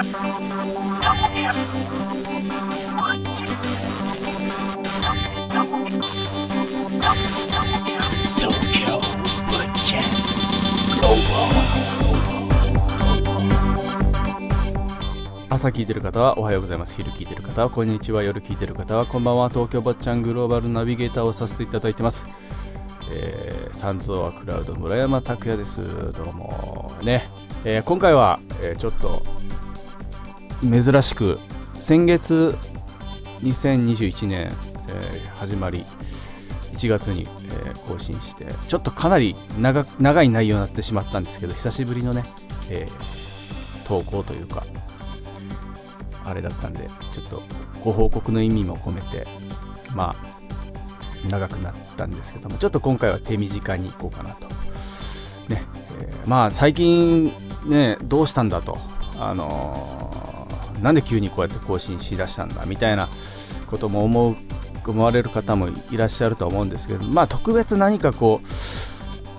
朝聞いてる方はおはようございます。昼聞いてる方はこんにちは。夜聞いてる方はこんばんは。東京坊ちゃんグローバルナビゲーターをさせていただいてます。サンズオアクラウド村山拓也です。どうもね、今回は、ちょっと珍しく先月2021年、始まり1月に、更新して、ちょっとかなり長い内容になってしまったんですけど、久しぶりのね、投稿というかあれだったんで、ちょっとご報告の意味も込めて、まあ長くなったんですけども、ちょっと今回は手短にいこうかなとね。まあ最近ね、どうしたんだと、なんで急にこうやって更新しだしたんだみたいなことも思われる方もいらっしゃると思うんですけど、まあ特別何かこ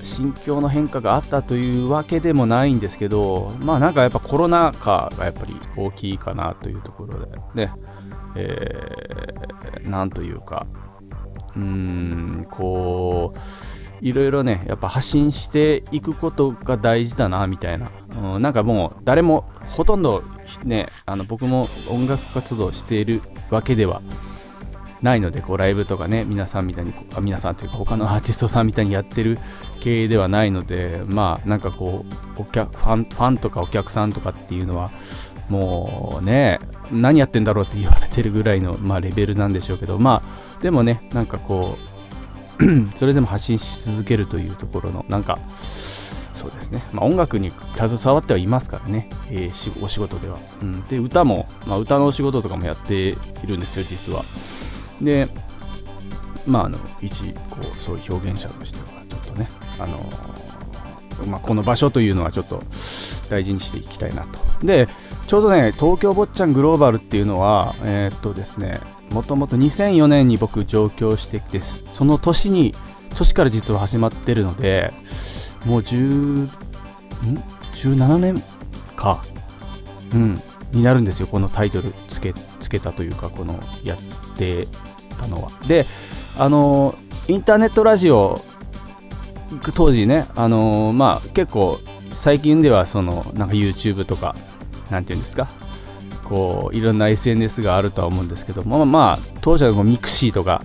う心境の変化があったというわけでもないんですけど、まあなんかやっぱコロナ禍がやっぱり大きいかなというところでね、なんというか、こういろいろね、やっぱ発信していくことが大事だなみたいな、なんかもう誰もほとんどね、僕も音楽活動しているわけではないので、こうライブとかね、皆さんというか他のアーティストさんみたいにやってる系ではないので、まあなんかこうファンとかお客さんとかっていうのはもうね、何やってんだろうって言われてるぐらいの、まあ、レベルなんでしょうけど、まあでもね、なんかこうそれでも発信し続けるというところの、なんかそうですね、まあ、音楽に携わってはいますからね、お仕事では、で歌も、まあ、歌のお仕事とかもやっているんですよ実は。でまあ一こうそういう表現者としてはちょっとね、まあ、この場所というのはちょっと大事にしていきたいなと。でちょうどね、東京坊ちゃんグローバルっていうのはですね、もともと2004年に僕上京してきて、その年から実は始まってるので、もう17年か、になるんですよ、このタイトルつけたというか、このやってたのは。でインターネットラジオ当時ね、まあ結構最近ではそのなんか YouTube とかなんていうんですか、こういろんな SNS があるとは思うんですけども、まあ当時はミクシーとか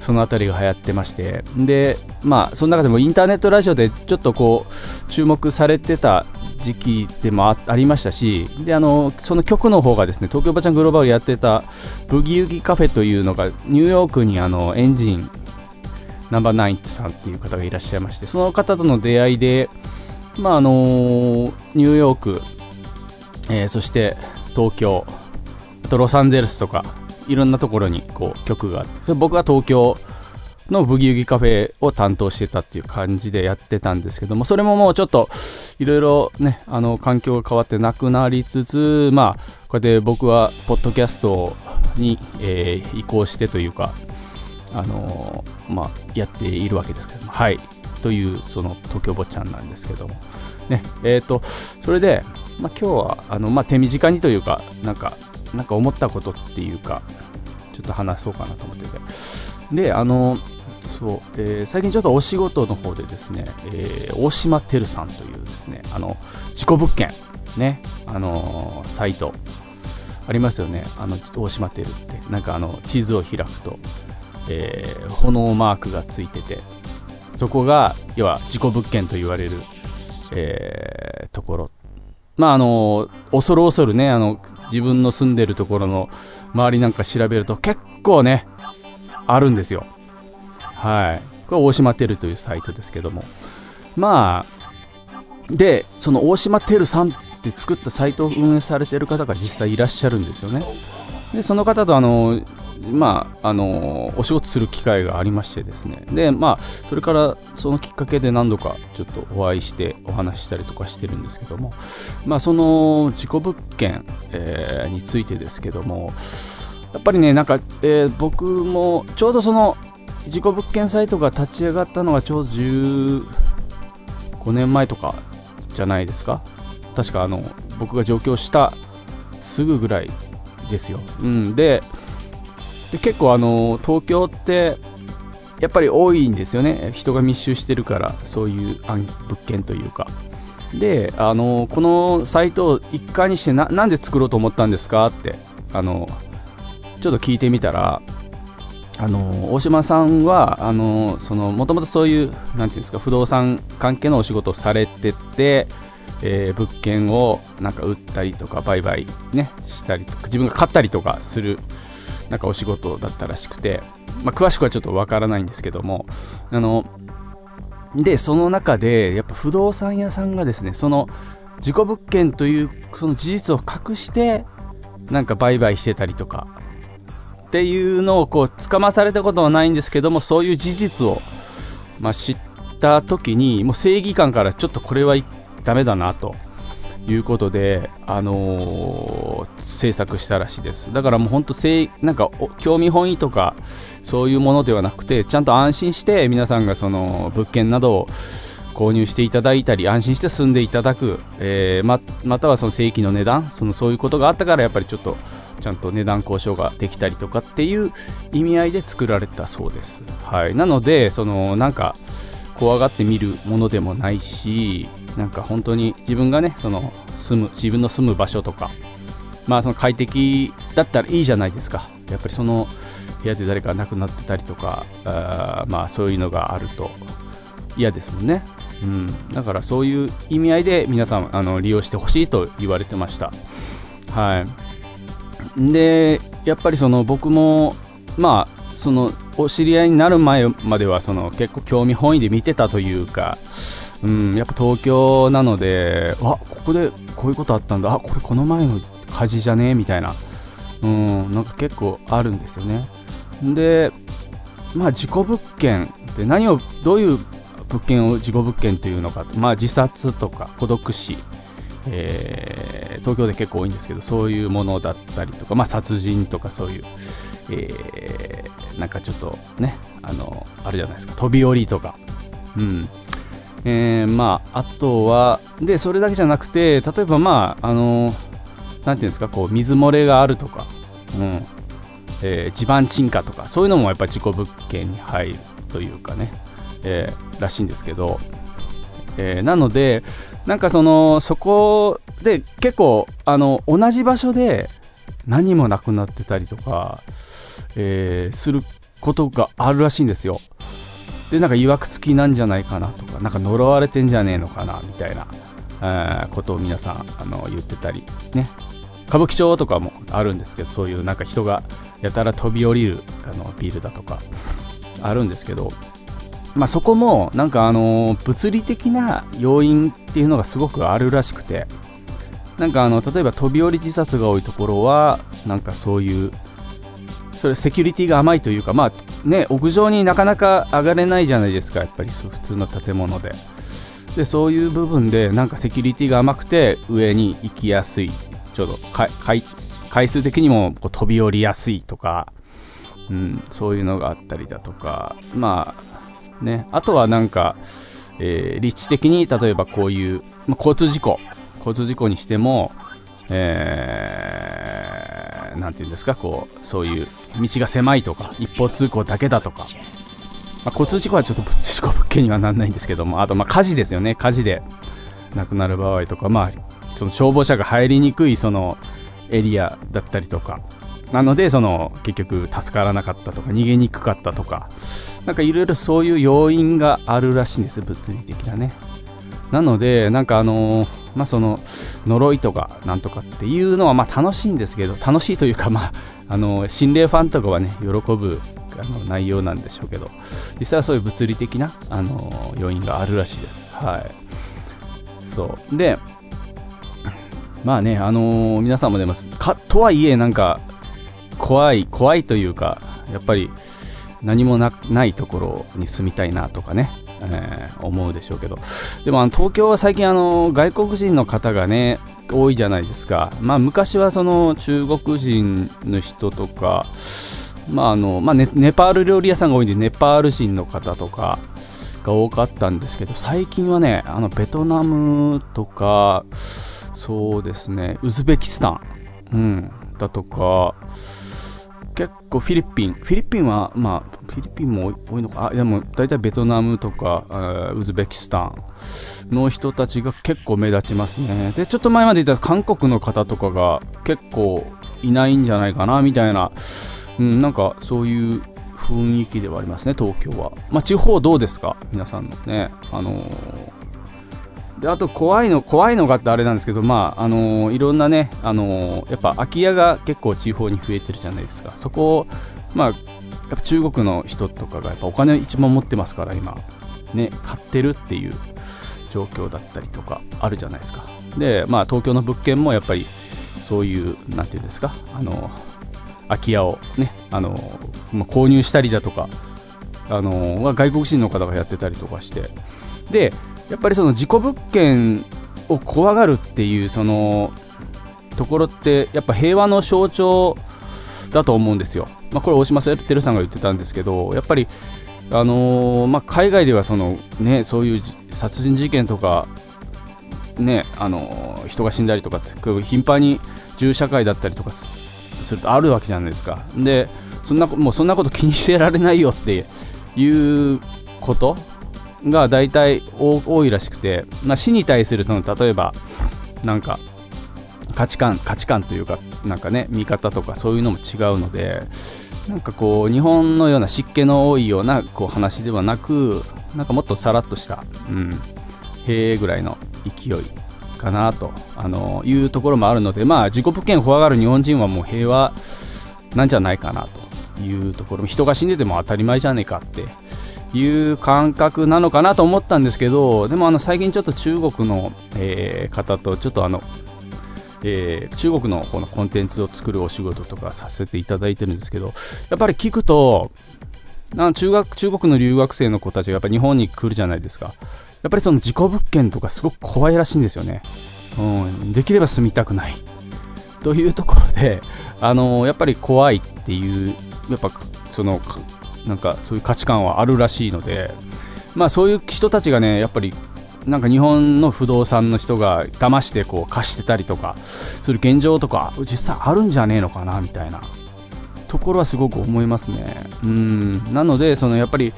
そのあたりが流行ってまして、でまあその中でもインターネットラジオでちょっとこう注目されてた時期でも ありましたし、でその局の方がですね、東京坊ちゃんグローバルやってたブギウギカフェというのがニューヨークにエンジンナンバーナインさんっていう方がいらっしゃいまして、その方との出会いで、まあニューヨーク、そして東京、あとロサンゼルスとかいろんなところにこう曲があって、それ僕は東京のブギウギカフェを担当してたっていう感じでやってたんですけども、それももうちょっといろいろね、環境が変わってなくなりつつ、まあこうやって僕はポッドキャストに、移行してというか、まあやっているわけですけども、はいというその東京坊ちゃんなんですけどもね、それでまあ、今日はまあ、手短にというか、なんか思ったことっていうかちょっと話そうかなと思ってて、でそう、最近ちょっとお仕事の方でですね、大島てるさんというですね、事故物件ね、サイトありますよね、大島てるってなんか地図を開くと、炎マークがついてて、そこが要は事故物件と言われる、ところ、まあ恐るね、自分の住んでるところの周りなんか調べると結構ねあるんですよ。はい、これ大島てるというサイトですけども、まあでその大島てるさんって作ったサイトを運営されてる方が実際いらっしゃるんですよね。でその方とまあお仕事する機会がありましてですね、でまあそれからそのきっかけで何度かちょっとお会いしてお話ししたりとかしてるんですけども、まあその事故物件、についてですけども、やっぱりねなんか、僕もちょうどその事故物件サイトが立ち上がったのがちょうど15年前とかじゃないですか、確か僕が上京したすぐぐらいですよ、うん、で結構東京ってやっぱり多いんですよね、人が密集してるから、そういう物件というか。でこのサイトを一貫にして なんで作ろうと思ったんですかってちょっと聞いてみたら、大島さんはもともとそういうなんていうんですか、不動産関係のお仕事をされてて、物件をなんか売ったりとか売買、ね、したりとか自分が買ったりとかするなんかお仕事だったらしくて、まあ、詳しくはちょっとわからないんですけども、でその中でやっぱ不動産屋さんがですね、その事故物件というその事実を隠してなんか売買してたりとかっていうのをこう捕まされたことはないんですけども、そういう事実を、まあ、知った時にもう正義感からちょっとこれはダメだなということで、制作したらしいです。だからもう本当なんか興味本位とかそういうものではなくて、ちゃんと安心して皆さんがその物件などを購入していただいたり安心して住んでいただく、またはその正規の値段、そういうことがあったからやっぱりちょっとちゃんと値段交渉ができたりとかっていう意味合いで作られたそうです。はい、なのでなんか怖がって見るものでもないし、なんか本当に自分がね自分の住む場所とか、まあその快適だったらいいじゃないですか。やっぱりその部屋で誰か亡くなってたりとか、まあそういうのがあると嫌ですもんね、うん、だからそういう意味合いで皆さん利用してほしいと言われてました。はい、でやっぱり僕もまあお知り合いになる前までは結構興味本位で見てたというか、うん、やっぱ東京なので、あ、ここでこういうことあったんだ、あ、これこの前の火事じゃねえみたいな、うん、なんか結構あるんですよね。で、まあ事故物件ってどういう物件を事故物件というのか、まあ自殺とか孤独死、東京で結構多いんですけど、そういうものだったりとか、まあ殺人とかそういう、なんかちょっとねあるじゃないですか、飛び降りとか、うん。まあ、あとはでそれだけじゃなくて、例えばまあなんていうんですか、こう水漏れがあるとか、うん地盤沈下とか、そういうのもやっぱり事故物件に入るというかね、らしいんですけど、なのでなんかそこで結構同じ場所で何もなくなってたりとか、することがあるらしいんですよ。でなんか曰くつきなんじゃないかなとか、なんか呪われてんじゃねえのかなみたいな、ことを皆さん言ってたりね、歌舞伎町とかもあるんですけど、そういうなんか人がやたら飛び降りるビルだとかあるんですけど、まあ、そこもなんか物理的な要因っていうのがすごくあるらしくて、なんか例えば飛び降り自殺が多いところはなんかそういうセキュリティが甘いというか、まあね、屋上になかなか上がれないじゃないですか、やっぱり普通の建物で。でそういう部分でなんかセキュリティが甘くて上に行きやすい、ちょうど回数的にもこう飛び降りやすいとか、うん、そういうのがあったりだとか、まあね、あとはなんか、立地的に例えばこういう、まあ、交通事故にしても、なんていうんですか、こうそういう道が狭いとか一方通行だけだとか、まあ、交通事故はちょっと事故物件にはならないんですけども、あとまあ火事ですよね、火事で亡くなる場合とか、まあ、消防車が入りにくいエリアだったりとかなので、結局助からなかったとか逃げにくかったとか、なんかいろいろそういう要因があるらしいんですよ、物理的なね。なのでなんかまあ呪いとかなんとかっていうのはまあ楽しいんですけど、楽しいというか、まあ心霊ファンとかはね喜ぶ内容なんでしょうけど、実際はそういう物理的な要因があるらしいです。はい、そうでまあね、皆さんも出ますとはいえ、なんか怖いというか、やっぱり何もないところに住みたいなとかね、思うでしょうけど、でも東京は最近外国人の方がね多いじゃないですか。まあ昔は中国人の人とか、まあまあネパール料理屋さんが多いんでネパール人の方とかが多かったんですけど、最近はねベトナムとか、そうですね、ウズベキスタン、だとか、結構フィリピンは、まあ、フィリピンも多いのか、あ、でも大体ベトナムとか、ウズベキスタンの人たちが結構目立ちますね。で、ちょっと前までいた韓国の方とかが結構いないんじゃないかな、みたいな、なんかそういう雰囲気ではありますね、東京は。まあ、地方どうですか、皆さんのね。で、あと怖いのがってあれなんですけど、まあ、いろんなね、やっぱ空き家が結構地方に増えてるじゃないですか。そこを、まあ、やっぱ中国の人とかがやっぱお金一番持ってますから、今、ね、買ってるっていう状況だったりとかあるじゃないですか。で、まあ、東京の物件もやっぱりそういう、なんていうんですか、空き家をね、まあ、購入したりだとか、外国人の方がやってたりとかして、で、やっぱりその事故物件を怖がるっていうそのところってやっぱ平和の象徴だと思うんですよ。まあ、これ大島てるさんが言ってたんですけど、やっぱりまあ、海外ではそのね、そういう殺人事件とかね、人が死んだりとかって頻繁に銃社会だったりとかするとあるわけじゃないですか。で、そんなこと気にしてられないよっていうことが大体多いらしくて、まあ、死に対するその例えばなんか価値観というか、なんかね、見方とかそういうのも違うので、なんかこう日本のような湿気の多いようなこう話ではなく、なんかもっとさらっとした、へーぐらいの勢いかなと、いうところもあるので、まあ、自己物件を怖がる日本人はもう平和なんじゃないかなというところ、人が死んでても当たり前じゃねえかっていう感覚なのかなと思ったんですけど、でも最近ちょっと中国の、方とちょっと中国の方のコンテンツを作るお仕事とかさせていただいてるんですけど、やっぱり聞くと中国の留学生の子たちがやっぱ日本に来るじゃないですか。やっぱりその事故物件とかすごく怖いらしいんですよね。できれば住みたくないというところで、やっぱり怖いっていう、やっぱそのなんかそういう価値観はあるらしいので、まあ、そういう人たちがね、やっぱりなんか日本の不動産の人が騙してこう貸してたりとかする現状とか実際あるんじゃねえのかなみたいなところはすごく思いますね。なので、そのやっぱり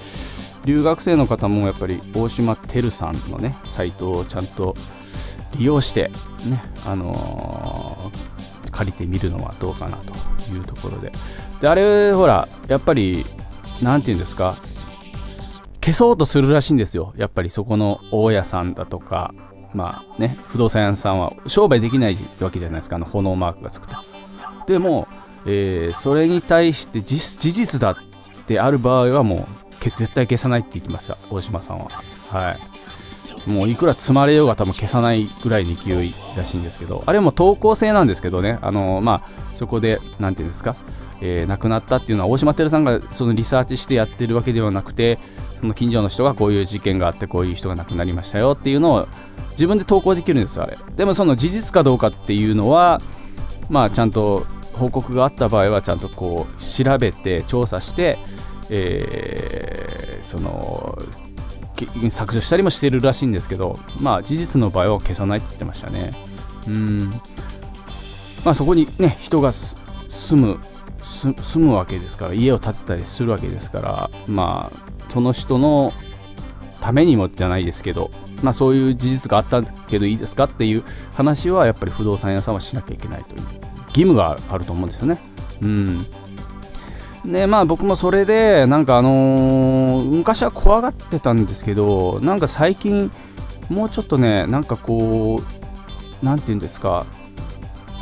留学生の方もやっぱり大島てるさんのね、サイトをちゃんと利用して、ね、借りてみるのはどうかなというところで、あれほらやっぱりなんていうんですか、消そうとするらしいんですよ。やっぱりそこの大家さんだとか、まあね、不動産屋さんは商売できないわけじゃないですか、炎マークがつくと。でも、それに対して事実だってある場合はもう絶対消さないって言ってました、大島さんは。はい。もういくら積まれようが多分消さないぐらいの勢いらしいんですけど、あれも投稿制なんですけどね、まあ、そこでなんていうんですか、亡くなったっていうのは大島てるさんがそのリサーチしてやってるわけではなくて、その近所の人がこういう事件があってこういう人が亡くなりましたよっていうのを自分で投稿できるんですよ、あれ。でもその事実かどうかっていうのは、まあ、ちゃんと報告があった場合はちゃんとこう調べて調査して、その削除したりもしてるらしいんですけど、まあ、事実の場合は消さないって言ってましたね。まあ、そこにね、人が住むわけですから、家を建てたりするわけですから、まあ、その人のためにもじゃないですけど、まあ、そういう事実があったけどいいですかっていう話はやっぱり不動産屋さんはしなきゃいけないという義務があると思うんですよね。で、まあ、僕もそれでなんか、昔は怖がってたんですけど、なんか最近もうちょっとね、なんかこうなんていうんですか、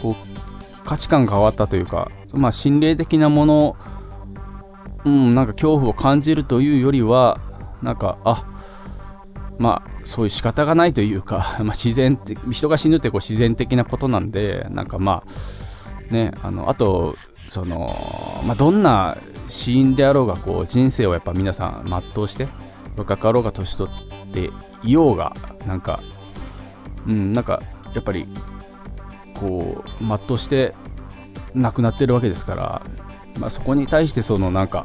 こう価値観が変わったというか、まあ、心霊的なもの、なんか恐怖を感じるというよりは、なんか、まあ、そういう仕方がないというか、まあ、自然って、人が死ぬってこう自然的なことなんで、なんかまあ、ね、あと、その、まあ、どんな死因であろうが、こう、人生をやっぱ皆さん全うして、若かろうが年取っていようが、なんか、なんか、やっぱり、こう、全うして、亡くなってるわけですから、まあ、そこに対してそのなんか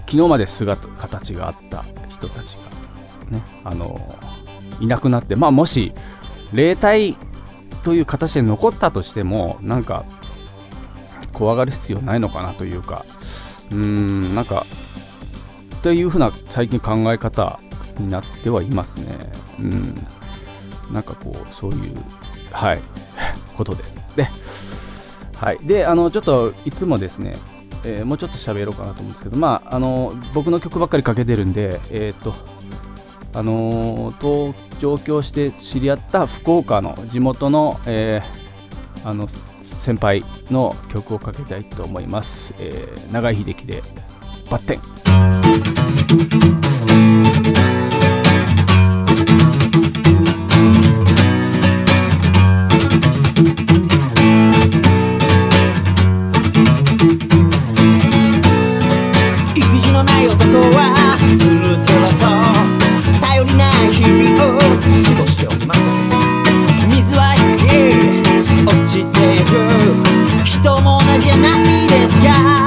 昨日まで姿形があった人たちが、ね、いなくなって、まあ、もし霊体という形で残ったとしても、なんか怖がる必要ないのかなというか、なんかというふうな最近考え方になってはいますね。なんかこうそういうことです。で、でちょっといつもですね、もうちょっと喋ろうかなと思うんですけど、まあ僕の曲ばっかりかけてるんで、上京して知り合った福岡の地元の、先輩の曲をかけたいと思います。永井秀樹でバッテン。育児のない男はつるつると頼りない日々を過ごしております。水は引き落ちていく人も同じじゃないですか。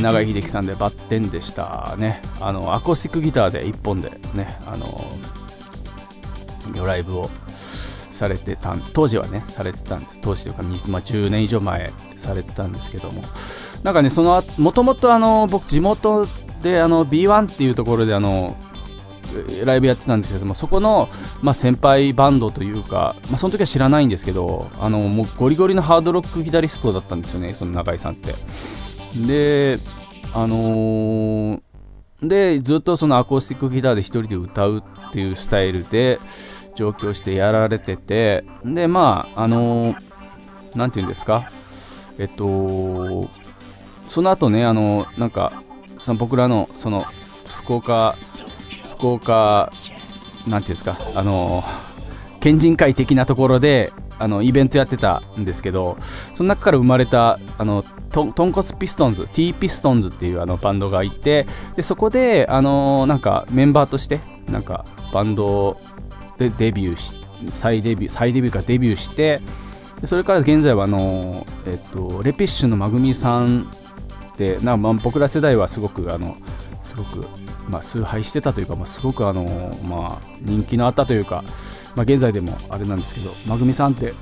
永井秀樹さんでバッテンでしたね。アコースティックギターで1本でね、ライブをされてた当時はねされてたんです。当時というか、まあ、10年以上前されてたんですけども、なんかねそのもともと僕地元でB1 っていうところでライブやってたんですけども、そこの、先輩バンドというか、その時は知らないんですけど、もうゴリゴリのハードロックギタリストだったんですよね、その永井さんって。でずっとそのアコースティックギターで一人で歌うっていうスタイルで上京してやられてて、でなんていうんですか、その後ねなんかその僕らのその福岡なんていうんですか、県人会的なところでイベントやってたんですけど、その中から生まれたトンコツピストンズ T ピストンズっていうバンドがいて、でそこでなんかメンバーとしてなんかバンドでデビューして、でそれから現在はレピッシュのまぐみさんで、僕ら世代はすごく崇拝してたというか、すごく人気のあったというか、現在でもあれなんですけど、まぐみさんって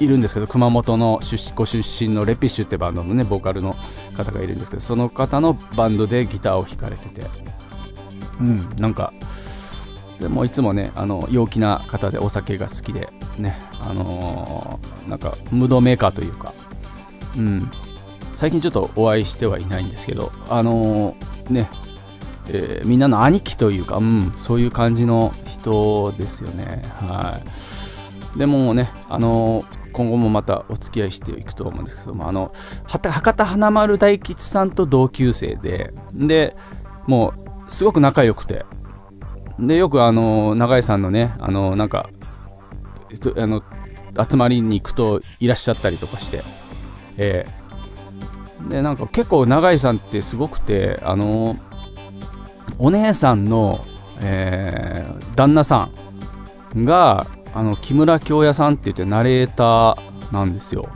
いるんですけど、熊本のご出身のレピッシュってバンドのねボーカルの方がいるんですけど、その方のバンドでギターを弾かれてて、なんかでもいつもね陽気な方でお酒が好きでね、なんかムードメーカーというか、最近ちょっとお会いしてはいないんですけど、みんなの兄貴というか、そういう感じの人ですよね。でもね今後もまたお付き合いしていくと思うんですけども、博多華丸大吉さんと同級生でもうすごく仲良くて、でよく永井さんのねなんか集まりに行くといらっしゃったりとかして、でなんか結構永井さんってすごくて、お姉さんの、旦那さんが木村京也さんって言ってナレーターなんですよ。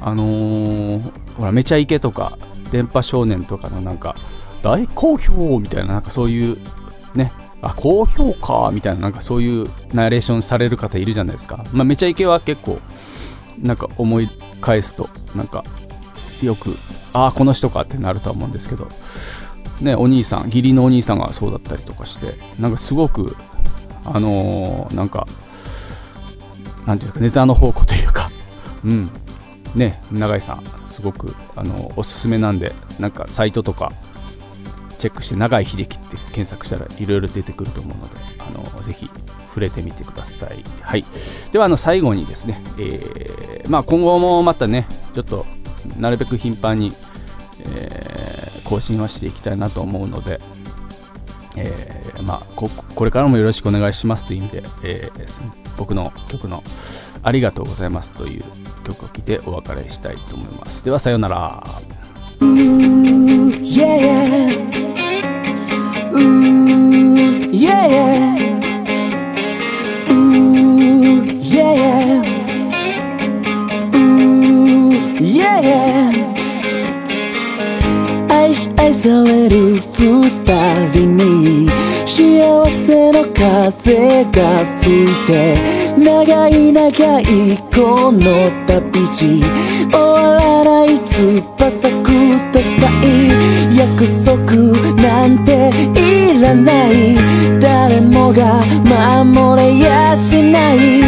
ほらめちゃイケとか電波少年とかのなんか大好評みたいな、なんかそういうね、あ好評かみたいな、なんかそういうナレーションされる方いるじゃないですか。めちゃイケは結構なんか思い返すとなんかよくこの人かってなるとは思うんですけどね、お兄さん義理のお兄さんがそうだったりとかして、なんかすごくなんていうかネタの宝庫というか、ね、永井さんすごくおすすめなんで、なんかサイトとかチェックして永井秀樹って検索したらいろいろ出てくると思うので、ぜひ触れてみてください。では最後にですね、今後もまたねちょっとなるべく頻繁に、更新はしていきたいなと思うので、これからもよろしくお願いしますという意味で、僕の曲のありがとうございますという曲を聴いてお別れしたいと思います。ではさようなら。愛される二人に幸せの風が吹いて、長い長いこの旅路終わらない翼ください。約束なんていらない、誰もが守れやしない